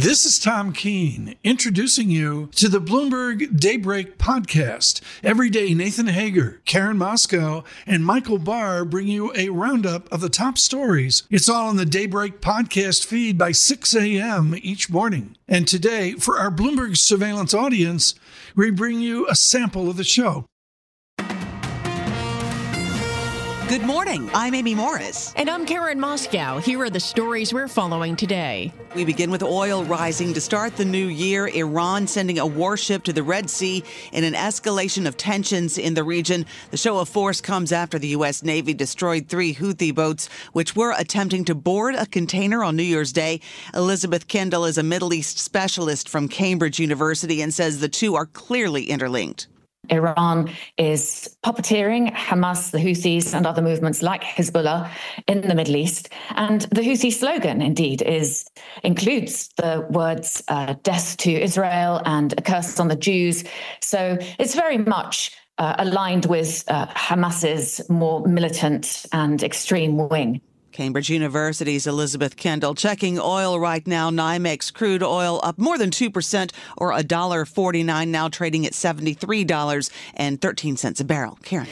This is Tom Keene introducing you to the Bloomberg Daybreak podcast. Every day, Nathan Hager, Karen Moscow, and Michael Barr bring you a roundup of the top stories. It's all on the Daybreak podcast feed by 6 a.m. each morning. And today, for our Bloomberg Surveillance audience, we bring you a sample of the show. Good morning. I'm Amy Morris. And I'm Karen Moscow. Here are the stories we're following today. We begin with oil rising to start the new year. Iran sending a warship to the Red Sea in an escalation of tensions in the region. The show of force comes after the U.S. Navy destroyed three Houthi boats, which were attempting to board a container on New Year's Day. Elizabeth Kendall is a Middle East specialist from Cambridge University and says the two are clearly interlinked. Iran is puppeteering Hamas, the Houthis, and other movements like Hezbollah in the Middle East. And the Houthi slogan, indeed, includes the words death to Israel and a curse on the Jews. So it's very much aligned with Hamas's more militant and extreme wing. Cambridge University's Elizabeth Kendall checking oil right now. NYMEX crude oil up more than 2% or $1.49 now, trading at $73.13 a barrel. Karen.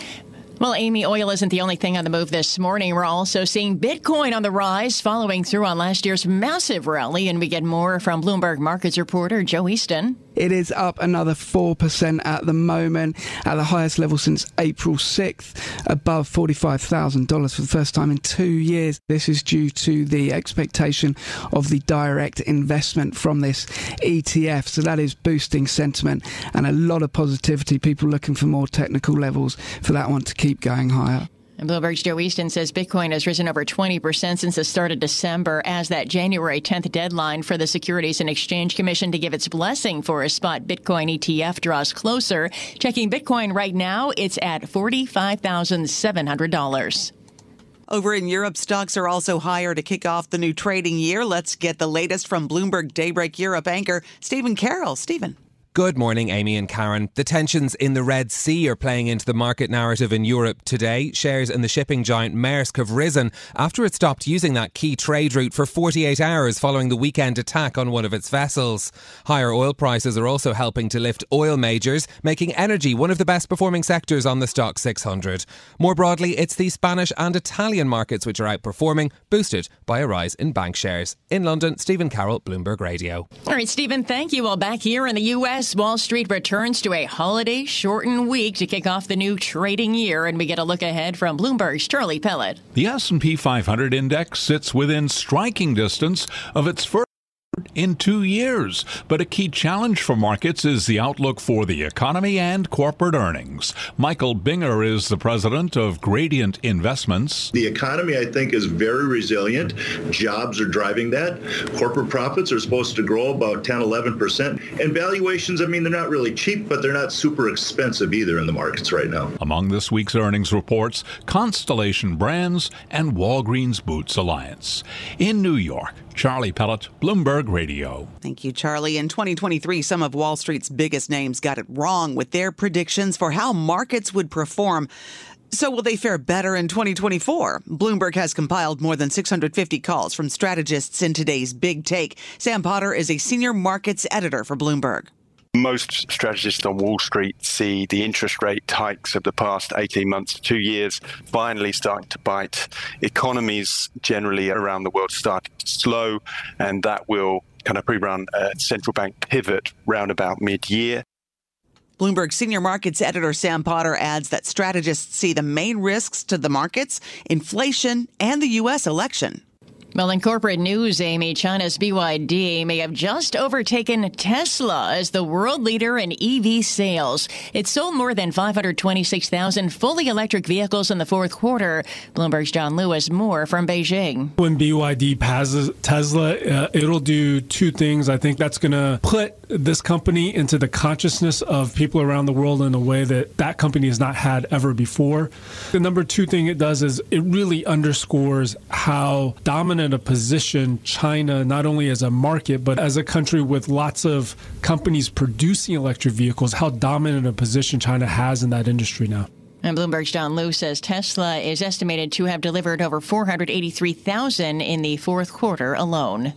Well, Amy, oil isn't the only thing on the move this morning. We're also seeing Bitcoin on the rise, following through on last year's massive rally. And we get more from Bloomberg Markets reporter Joe Easton. It is up another 4% at the moment, at the highest level since April 6th, above $45,000 for the first time in 2 years. This is due to the expectation of the direct investment from this ETF. So that is boosting sentiment and a lot of positivity. People looking for more technical levels for that one to keep going higher. And Bloomberg's Joe Easton says Bitcoin has risen over 20% since the start of December, as that January 10th deadline for the Securities and Exchange Commission to give its blessing for a spot Bitcoin ETF draws closer. Checking Bitcoin right now, it's at $45,700. Over in Europe, stocks are also higher to kick off the new trading year. Let's get the latest from Bloomberg Daybreak Europe anchor Stephen Carroll. Stephen. Good morning, Amy and Karen. The tensions in the Red Sea are playing into the market narrative in Europe today. Shares in the shipping giant Maersk have risen after it stopped using that key trade route for 48 hours following the weekend attack on one of its vessels. Higher oil prices are also helping to lift oil majors, making energy one of the best performing sectors on the Stoxx 600. More broadly, it's the Spanish and Italian markets which are outperforming, boosted by a rise in bank shares. In London, Stephen Carroll, Bloomberg Radio. All right, Stephen, thank you. Well, back here in the US, Wall Street returns to a holiday-shortened week to kick off the new trading year, and we get a look ahead from Bloomberg's Charlie Pellett. The S&P 500 index sits within striking distance of its first in 2 years, but a key challenge for markets is the outlook for the economy and corporate earnings. Michael Binger is the president of Gradient Investments. The economy, I think, is very resilient. Jobs are driving that. Corporate profits are supposed to grow about 10-11%. And valuations, I mean, they're not really cheap, but they're not super expensive either in the markets right now. Among this week's earnings reports, Constellation Brands and Walgreens Boots Alliance. In New York, Charlie Pellett, Bloomberg Radio. Thank you, Charlie. In 2023, some of Wall Street's biggest names got it wrong with their predictions for how markets would perform. So will they fare better in 2024? Bloomberg has compiled more than 650 calls from strategists in today's Big Take. Sam Potter is a senior markets editor for Bloomberg. Most strategists on Wall Street see the interest rate hikes of the past 18 months to 2 years finally starting to bite. Economies generally around the world starting to slow, and that will kind of pre-run a central bank pivot round about mid-year. Bloomberg senior markets editor Sam Potter adds that strategists see the main risks to the markets, inflation, and the U.S. election. Well, in corporate news, Amy, China's BYD may have just overtaken Tesla as the world leader in EV sales. It sold more than 526,000 fully electric vehicles in the fourth quarter. Bloomberg's John Lewis, more from Beijing. When BYD passes Tesla, it'll do two things. I think that's going to put this company into the consciousness of people around the world in a way that that company has not had ever before. The number two thing it does is it really underscores how dominant to position China not only as a market, but as a country with lots of companies producing electric vehicles, how dominant a position China has in that industry now. And Bloomberg's John Liu says Tesla is estimated to have delivered over 483,000 in the fourth quarter alone.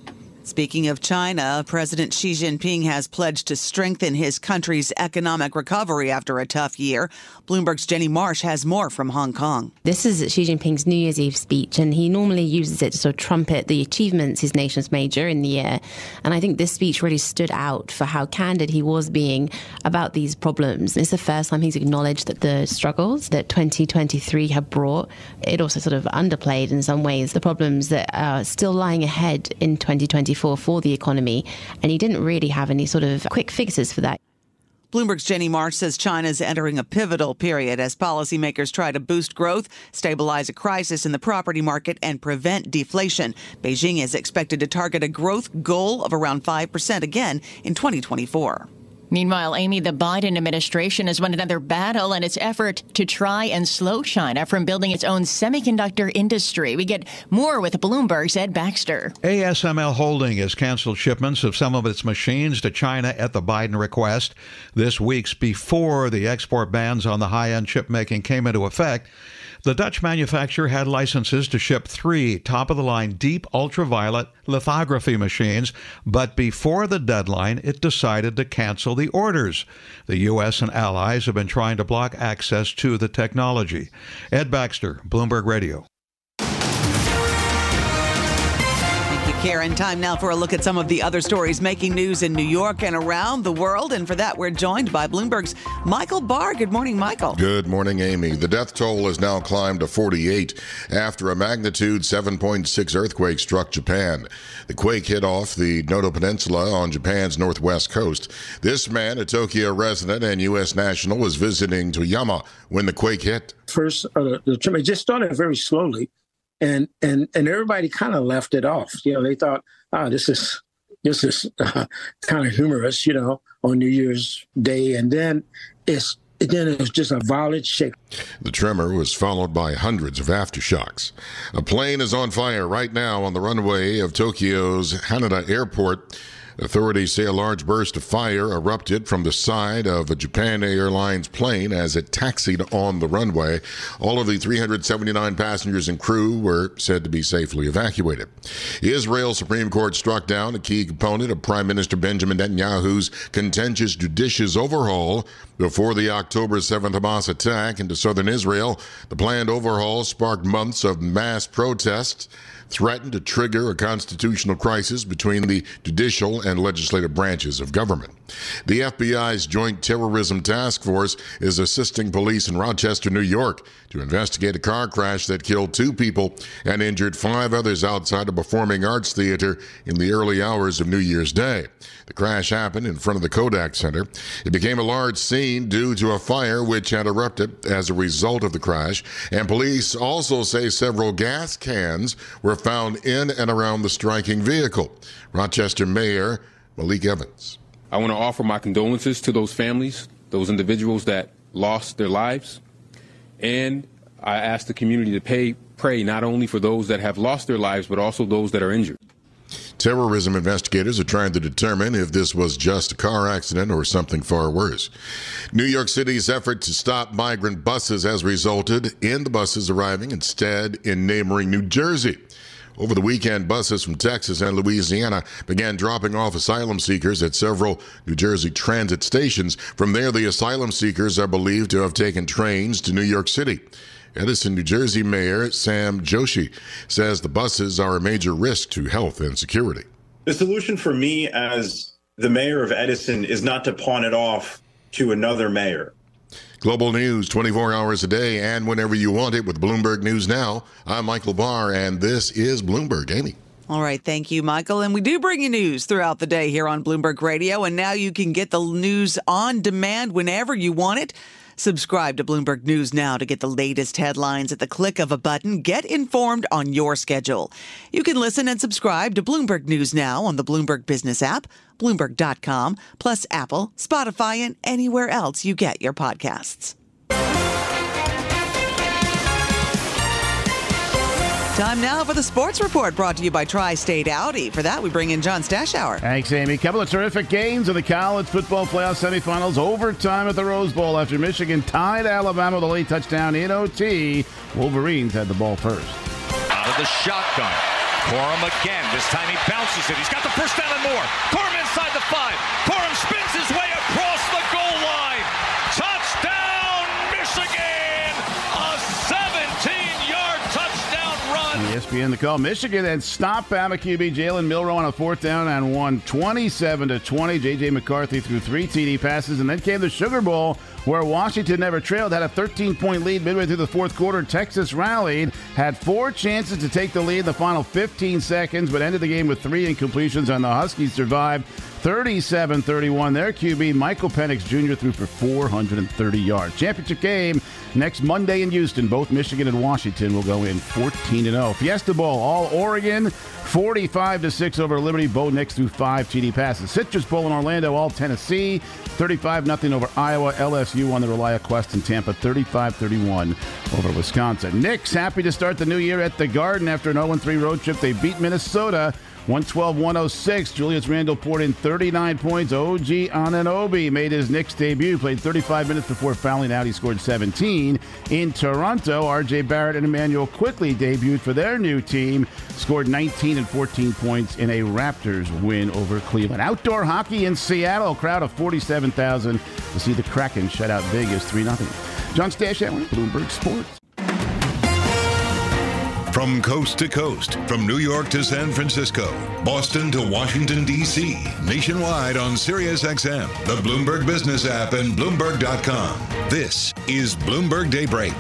Speaking of China, President Xi Jinping has pledged to strengthen his country's economic recovery after a tough year. Bloomberg's Jenny Marsh has more from Hong Kong. This is Xi Jinping's New Year's Eve speech, and he normally uses it to sort of trumpet the achievements his nation's made during the year. And I think this speech really stood out for how candid he was being about these problems. It's the first time he's acknowledged that the struggles that 2023 have brought. It also sort of underplayed in some ways the problems that are still lying ahead in 2024 for the economy. And he didn't really have any sort of quick fixes for that. Bloomberg's Jenny Marsh says China is entering a pivotal period as policymakers try to boost growth, stabilize a crisis in the property market, and prevent deflation. Beijing is expected to target a growth goal of around 5% again in 2024. Meanwhile, Amy, the Biden administration has won another battle in its effort to try and slow China from building its own semiconductor industry. We get more with Bloomberg's Ed Baxter. ASML Holding has canceled shipments of some of its machines to China at the Biden request. This week's before the export bans on the high-end chip-making came into effect, the Dutch manufacturer had licenses to ship 3 top-of-the-line deep ultraviolet lithography machines, but before the deadline, it decided to cancel the orders. The U.S. and allies have been trying to block access to the technology. Ed Baxter, Bloomberg Radio. Karen, time now for a look at some of the other stories making news in New York and around the world. And for that, we're joined by Bloomberg's Michael Barr. Good morning, Michael. Good morning, Amy. The death toll has now climbed to 48 after a magnitude 7.6 earthquake struck Japan. The quake hit off the Noto Peninsula on Japan's northwest coast. This man, a Tokyo resident and U.S. national, was visiting Toyama when the quake hit. First, it just started very slowly. And everybody kind of laughed it off. You know, they thought, this is kind of humorous, you know, on New Year's Day. And then it was just a violent shake. The tremor was followed by hundreds of aftershocks. A plane is on fire right now on the runway of Tokyo's Haneda Airport. Authorities say a large burst of fire erupted from the side of a Japan Airlines plane as it taxied on the runway. All of the 379 passengers and crew were said to be safely evacuated. Israel's Supreme Court struck down a key component of Prime Minister Benjamin Netanyahu's contentious judicial overhaul before the October 7th Hamas attack into southern Israel. The planned overhaul sparked months of mass protests, threatened to trigger a constitutional crisis between the judicial and legislative branches of government. The FBI's Joint Terrorism Task Force is assisting police in Rochester, New York, to investigate a car crash that killed 2 people and injured 5 others outside a performing arts theater in the early hours of New Year's Day. The crash happened in front of the Kodak Center. It became a large scene due to a fire which had erupted as a result of the crash, and police also say several gas cans were found in and around the striking vehicle. Rochester Mayor Malik Evans. I want to offer my condolences to those families, those individuals that lost their lives. And I ask the community to pray not only for those that have lost their lives, but also those that are injured. Terrorism investigators are trying to determine if this was just a car accident or something far worse. New York City's effort to stop migrant buses has resulted in the buses arriving instead in neighboring New Jersey. Over the weekend, buses from Texas and Louisiana began dropping off asylum seekers at several New Jersey transit stations. From there, the asylum seekers are believed to have taken trains to New York City. Edison, New Jersey Mayor Sam Joshi says the buses are a major risk to health and security. The solution for me as the mayor of Edison is not to pawn it off to another mayor. Global news 24 hours a day and whenever you want it with Bloomberg News Now. I'm Michael Barr, and this is Bloomberg. Amy. All right. Thank you, Michael. And we do bring you news throughout the day here on Bloomberg Radio. And now you can get the news on demand whenever you want it. Subscribe to Bloomberg News Now to get the latest headlines at the click of a button. Get informed on your schedule. You can listen and subscribe to Bloomberg News Now on the Bloomberg Business app, Bloomberg.com, plus Apple, Spotify, and anywhere else you get your podcasts. Time now for the Sports Report, brought to you by Tri-State Audi. For that, we bring in John Stashauer. Thanks, Amy. A couple of terrific games in the college football playoff semifinals. Overtime at the Rose Bowl after Michigan tied Alabama with a late touchdown in OT. Wolverines had the ball first. Out of the shotgun. Corum again. This time he bounces it. He's got the first down and more. Corum inside the five. Corum spins his way across the goal line. Touchdown, Michigan! A 17-yard touchdown run. ESPN the call. Michigan and stop Bama QB Jalen Milroe on a fourth down and one, 27-20. J.J. McCarthy threw three TD passes, and then came the Sugar Bowl, where Washington never trailed, had a 13-point lead midway through the fourth quarter. Texas rallied, had four chances to take the lead in the final 15 seconds, but ended the game with three incompletions, and the Huskies survived 37-31. Their QB, Michael Penix Jr., threw for 430 yards. Championship game next Monday in Houston. Both Michigan and Washington will go in 14-0. Fiesta Bowl, all Oregon, 45-6 over Liberty. Bo Nix threw five TD passes. Citrus Bowl in Orlando, all Tennessee, 35-0 over Iowa. LSU on the Relia Quest in Tampa, 35-31 over Wisconsin. Knicks happy to start the new year at the Garden after an 0-3 road trip. They beat Minnesota 112-106. Julius Randle poured in 39 points. OG Anunoby made his Knicks debut, played 35 minutes before fouling out. He scored 17. In Toronto, RJ Barrett and Immanuel quickly debuted for their new team, scored 19 and 14 points in a Raptors win over Cleveland. Outdoor hockey in Seattle, a crowd of 47,000 to see the Kraken shut out Vegas 3-0. John Stashauer, Bloomberg Sports. From coast to coast, from New York to San Francisco, Boston to Washington, D.C., nationwide on SiriusXM, the Bloomberg Business App, and Bloomberg.com. This is Bloomberg Daybreak.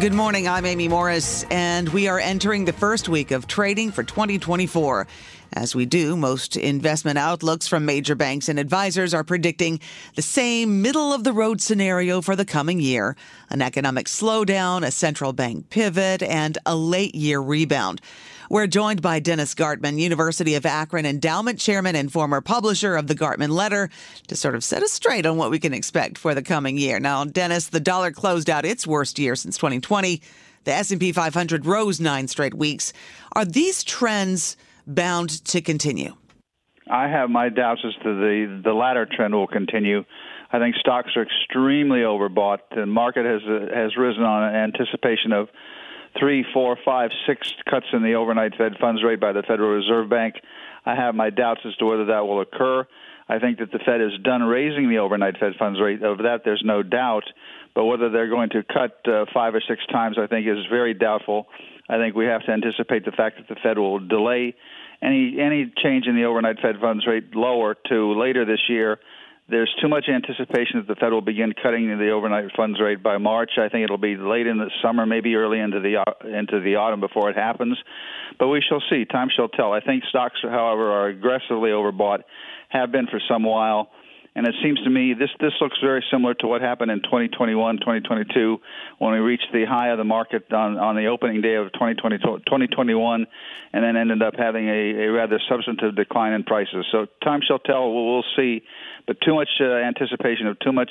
Good morning, I'm Amy Morris, and we are entering the first week of trading for 2024. As we do, most investment outlooks from major banks and advisors are predicting the same middle-of-the-road scenario for the coming year: an economic slowdown, a central bank pivot, and a late-year rebound. We're joined by Dennis Gartman, University of Akron Endowment Chairman and former publisher of the Gartman Letter, to sort of set us straight on what we can expect for the coming year. Now, Dennis, the dollar closed out its worst year since 2020. The S&P 500 rose 9 straight weeks. Are these trends bound to continue? I have my doubts as to the latter trend will continue. I think stocks are extremely overbought. The market has risen on anticipation of 3, 4, 5, 6 cuts in the overnight Fed funds rate by the Federal Reserve Bank. I have my doubts as to whether that will occur. I think that the Fed is done raising the overnight Fed funds rate. Of that, there's no doubt. But whether they're going to cut 5 or 6 times, I think, is very doubtful. I think we have to anticipate the fact that the Fed will delay any change in the overnight Fed funds rate lower to later this year. There's too much anticipation that the Fed will begin cutting the overnight funds rate by March. I think it'll be late in the summer, maybe early into the autumn before it happens. But we shall see. Time shall tell. I think stocks, however, are aggressively overbought, have been for some while. And it seems to me this looks very similar to what happened in 2021, 2022, when we reached the high of the market on the opening day of 2021, and then ended up having a rather substantive decline in prices. So time shall tell. We'll see. But too much anticipation of too much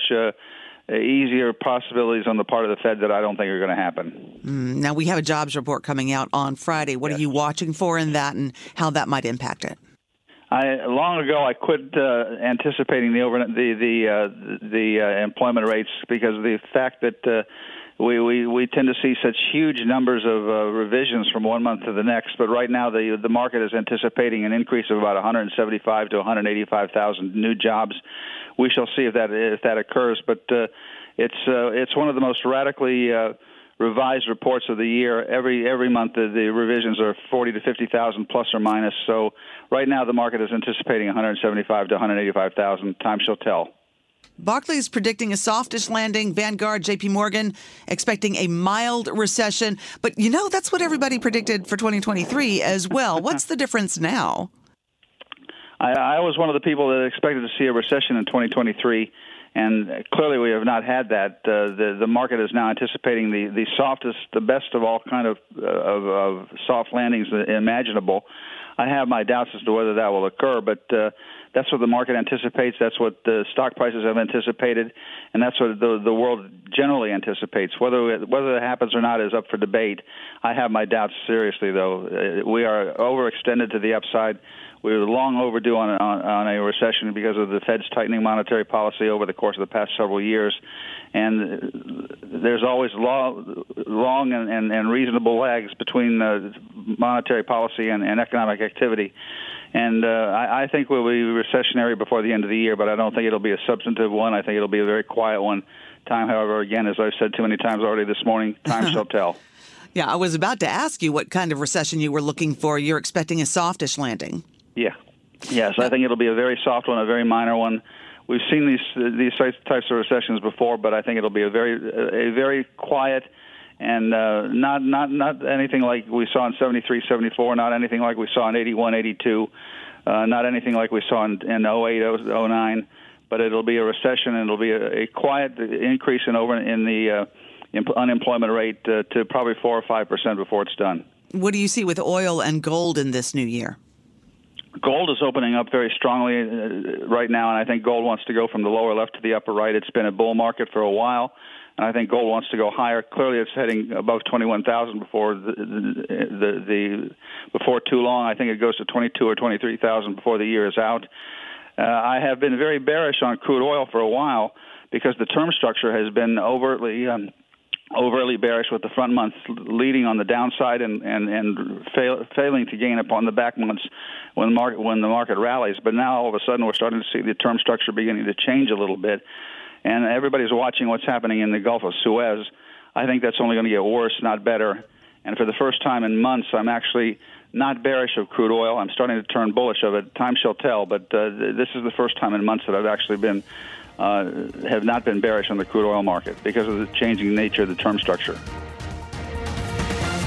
easier possibilities on the part of the Fed that I don't think are going to happen. Now, we have a jobs report coming out on Friday. What are you watching for in that, and how that might impact it? Long ago, I quit anticipating the employment rates because of the fact that we tend to see such huge numbers of revisions from one month to the next. But right now, the market is anticipating an increase of about 175 to 185,000 new jobs. We shall see if that occurs. But it's one of the most radically revised reports of the year. Every month, the revisions are 40 to 50,000 plus or minus. So right now, the market is anticipating 175 to 185,000. Time shall tell. Barclays predicting a softish landing. Vanguard, J.P. Morgan expecting a mild recession. But you know, that's what everybody predicted for 2023 as well. What's the difference now? I was one of the people that expected to see a recession in 2023. And clearly, we have not had that. The market is now anticipating the softest, the best of all kind of soft landings imaginable. I have my doubts as to whether that will occur, but that's what the market anticipates. That's what the stock prices have anticipated, and that's what the world generally anticipates. Whether it happens or not is up for debate. I have my doubts seriously, though. We are overextended to the upside. We were long overdue on a recession because of the Fed's tightening monetary policy over the course of the past several years. And there's always long and reasonable lags between monetary policy and economic activity. And I think we'll be recessionary before the end of the year, but I don't think it'll be a substantive one. I think it'll be a very quiet one. Time, however, again, as I've said too many times already this morning, time shall tell. Yeah, I was about to ask you what kind of recession you were looking for. You're expecting a softish landing. Yeah. Yes, I think it'll be a very soft one, a very minor one. We've seen these types of recessions before, but I think it'll be a very quiet and not anything like we saw in 73, 74, not anything like we saw in 81, 82, not anything like we saw in 08, 09, but it'll be a recession and it'll be a quiet increase in unemployment rate to probably 4 or 5% before it's done. What do you see with oil and gold in this new year? Gold is opening up very strongly right now, and I think gold wants to go from the lower left to the upper right. It's been a bull market for a while, and I think gold wants to go higher. Clearly, it's heading above 21,000 before before too long. I think it goes to 22 or 23,000 before the year is out. I have been very bearish on crude oil for a while because the term structure has been overly bearish, with the front months leading on the downside and failing to gain upon the back months when the market rallies. But now all of a sudden we're starting to see the term structure beginning to change a little bit, and everybody's watching what's happening in the Gulf of Suez. I think that's only going to get worse, not better. And for the first time in months, I'm actually not bearish of crude oil. I'm starting to turn bullish of it. Time shall tell, but this is the first time in months that I've actually been have not been bearish on the crude oil market because of the changing nature of the term structure.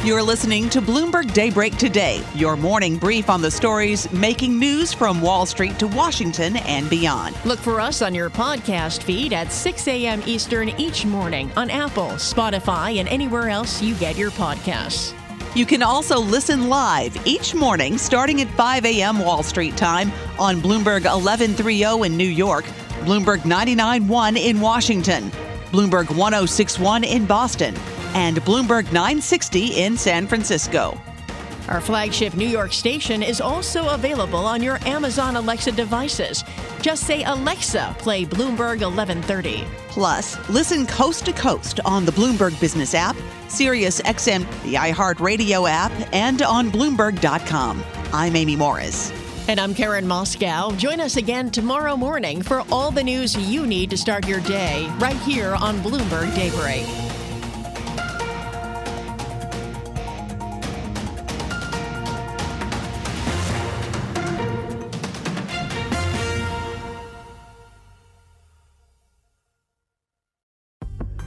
You're listening to Bloomberg Daybreak Today, your morning brief on the stories making news from Wall Street to Washington and beyond. Look for us on your podcast feed at 6 a.m. Eastern each morning on Apple, Spotify, and anywhere else you get your podcasts. You can also listen live each morning starting at 5 a.m. Wall Street time on Bloomberg 1130 in New York, Bloomberg 99.1 in Washington, Bloomberg 106.1 in Boston, and Bloomberg 960 in San Francisco. Our flagship New York station is also available on your Amazon Alexa devices. Just say, Alexa, play Bloomberg 1130. Plus, listen coast to coast on the Bloomberg Business app, Sirius XM, the iHeartRadio app, and on Bloomberg.com. I'm Amy Morris. And I'm Karen Moscow. Join us again tomorrow morning for all the news you need to start your day right here on Bloomberg Daybreak.